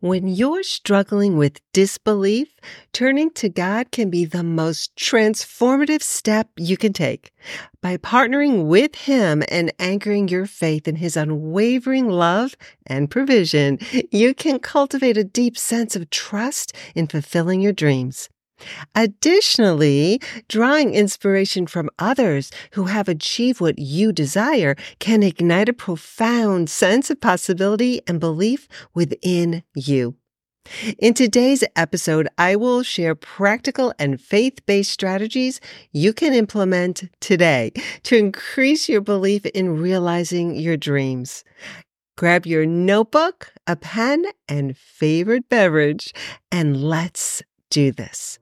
When you're struggling with disbelief, turning to God can be the most transformative step you can take. By partnering with Him and anchoring your faith in His unwavering love and provision, you can cultivate a deep sense of trust in fulfilling your dreams. Additionally, drawing inspiration from others who have achieved what you desire can ignite a profound sense of possibility and belief within you. In today's episode, I will share practical and faith-based strategies you can implement today to increase your belief in realizing your dreams. Grab your notebook, a pen, and favorite beverage, and let's do this.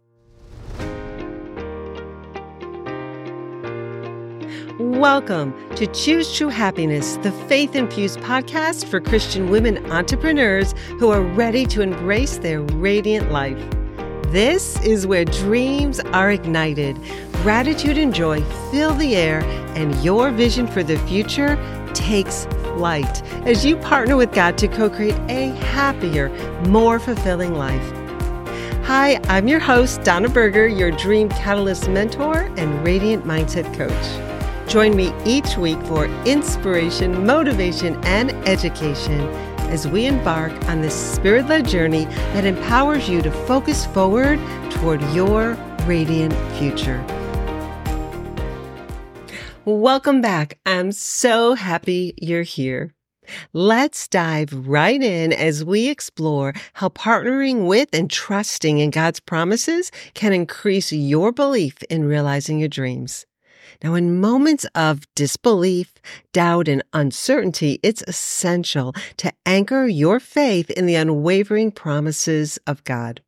Welcome to Choose True Happiness, the faith-infused podcast for Christian women entrepreneurs who are ready to embrace their radiant life. This is where dreams are ignited, gratitude and joy fill the air, and your vision for the future takes flight as you partner with God to co-create a happier, more fulfilling life. Hi, I'm your host, Donna Burgher, your Dream Catalyst mentor and Radiant Mindset Coach. Join me each week for inspiration, motivation, and education as we embark on this spirit-led journey that empowers you to focus forward toward your radiant future. Welcome back. I'm so happy you're here. Let's dive right in as we explore how partnering with and trusting in God's promises can increase your belief in realizing your dreams. Now, in moments of disbelief, doubt, and uncertainty, it's essential to anchor your faith in the unwavering promises of God.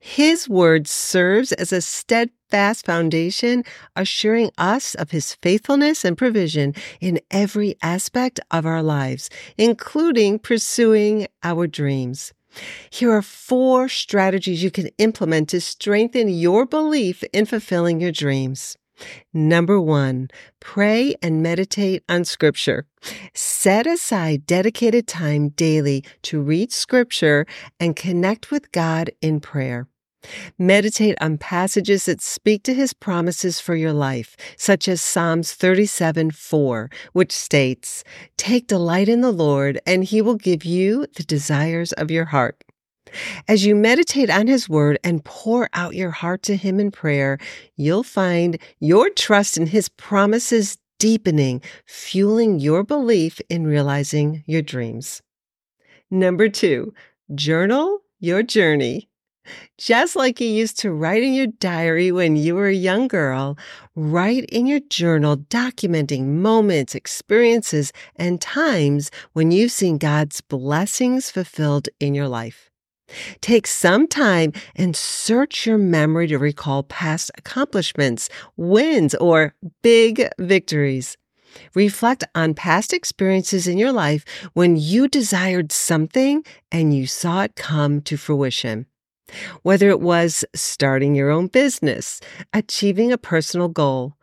His word serves as a steadfast foundation, assuring us of His faithfulness and provision in every aspect of our lives, including pursuing our dreams. Here are 4 strategies you can implement to strengthen your belief in fulfilling your dreams. Number 1, pray and meditate on Scripture. Set aside dedicated time daily to read Scripture and connect with God in prayer. Meditate on passages that speak to His promises for your life, such as Psalms 37:4, which states, "Take delight in the Lord, and He will give you the desires of your heart." As you meditate on His word and pour out your heart to Him in prayer, you'll find your trust in His promises deepening, fueling your belief in realizing your dreams. Number 2, journal your journey. Just like you used to write in your diary when you were a young girl, write in your journal documenting moments, experiences, and times when you've seen God's blessings fulfilled in your life. Take some time and search your memory to recall past accomplishments, wins, or big victories. Reflect on past experiences in your life when you desired something and you saw it come to fruition. Whether it was starting your own business, achieving a personal goal,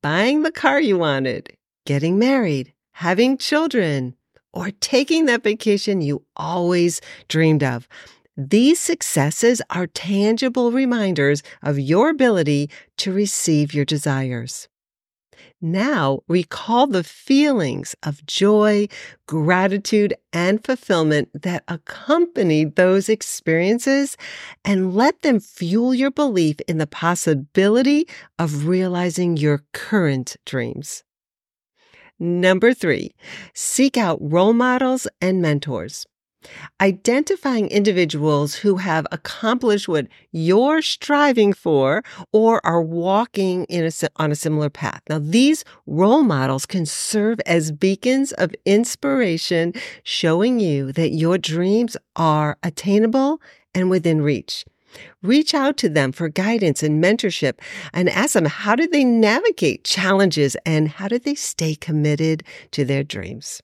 buying the car you wanted, getting married, having children, or taking that vacation you always dreamed of. These successes are tangible reminders of your ability to receive your desires. Now, recall the feelings of joy, gratitude, and fulfillment that accompanied those experiences, and let them fuel your belief in the possibility of realizing your current dreams. Number 3, seek out role models and mentors. Identifying individuals who have accomplished what you're striving for or are walking on a similar path. Now, these role models can serve as beacons of inspiration, showing you that your dreams are attainable and within reach. Reach out to them for guidance and mentorship and ask them, how did they navigate challenges and how did they stay committed to their dreams?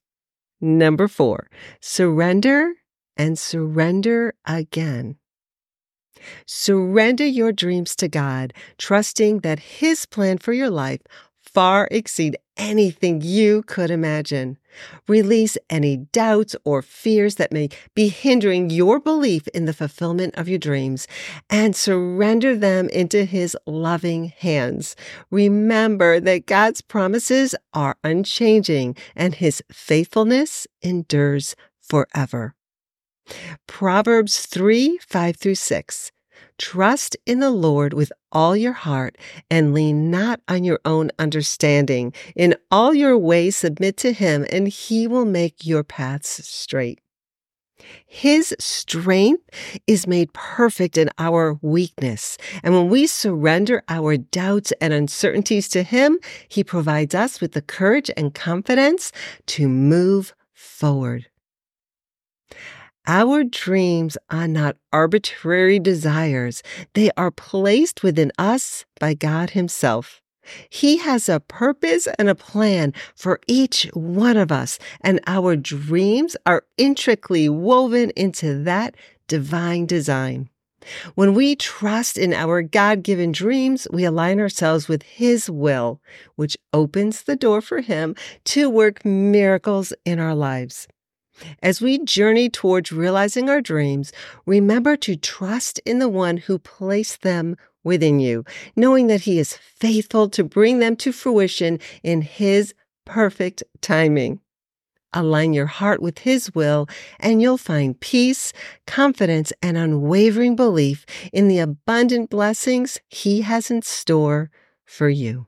Number 4, surrender and surrender again. Surrender your dreams to God, trusting that His plan for your life far exceeds anything you could imagine. Release any doubts or fears that may be hindering your belief in the fulfillment of your dreams and surrender them into His loving hands. Remember that God's promises are unchanging and His faithfulness endures forever. Proverbs 3:5-6. Trust in the Lord with all your heart and lean not on your own understanding. In all your ways submit to Him, and He will make your paths straight. His strength is made perfect in our weakness. And when we surrender our doubts and uncertainties to Him, He provides us with the courage and confidence to move forward. Our dreams are not arbitrary desires. They are placed within us by God Himself. He has a purpose and a plan for each one of us, and our dreams are intricately woven into that divine design. When we trust in our God-given dreams, we align ourselves with His will, which opens the door for Him to work miracles in our lives. As we journey towards realizing our dreams, remember to trust in the One who placed them within you, knowing that He is faithful to bring them to fruition in His perfect timing. Align your heart with His will, and you'll find peace, confidence, and unwavering belief in the abundant blessings He has in store for you.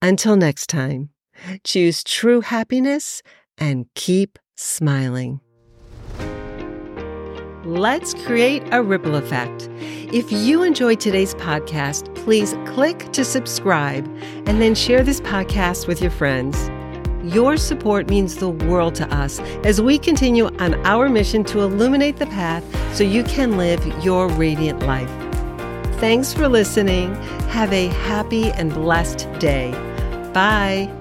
Until next time, choose true happiness and keep smiling. Let's create a ripple effect. If you enjoyed today's podcast, please click to subscribe and then share this podcast with your friends. Your support means the world to us as we continue on our mission to illuminate the path so you can live your radiant life. Thanks for listening. Have a happy and blessed day. Bye.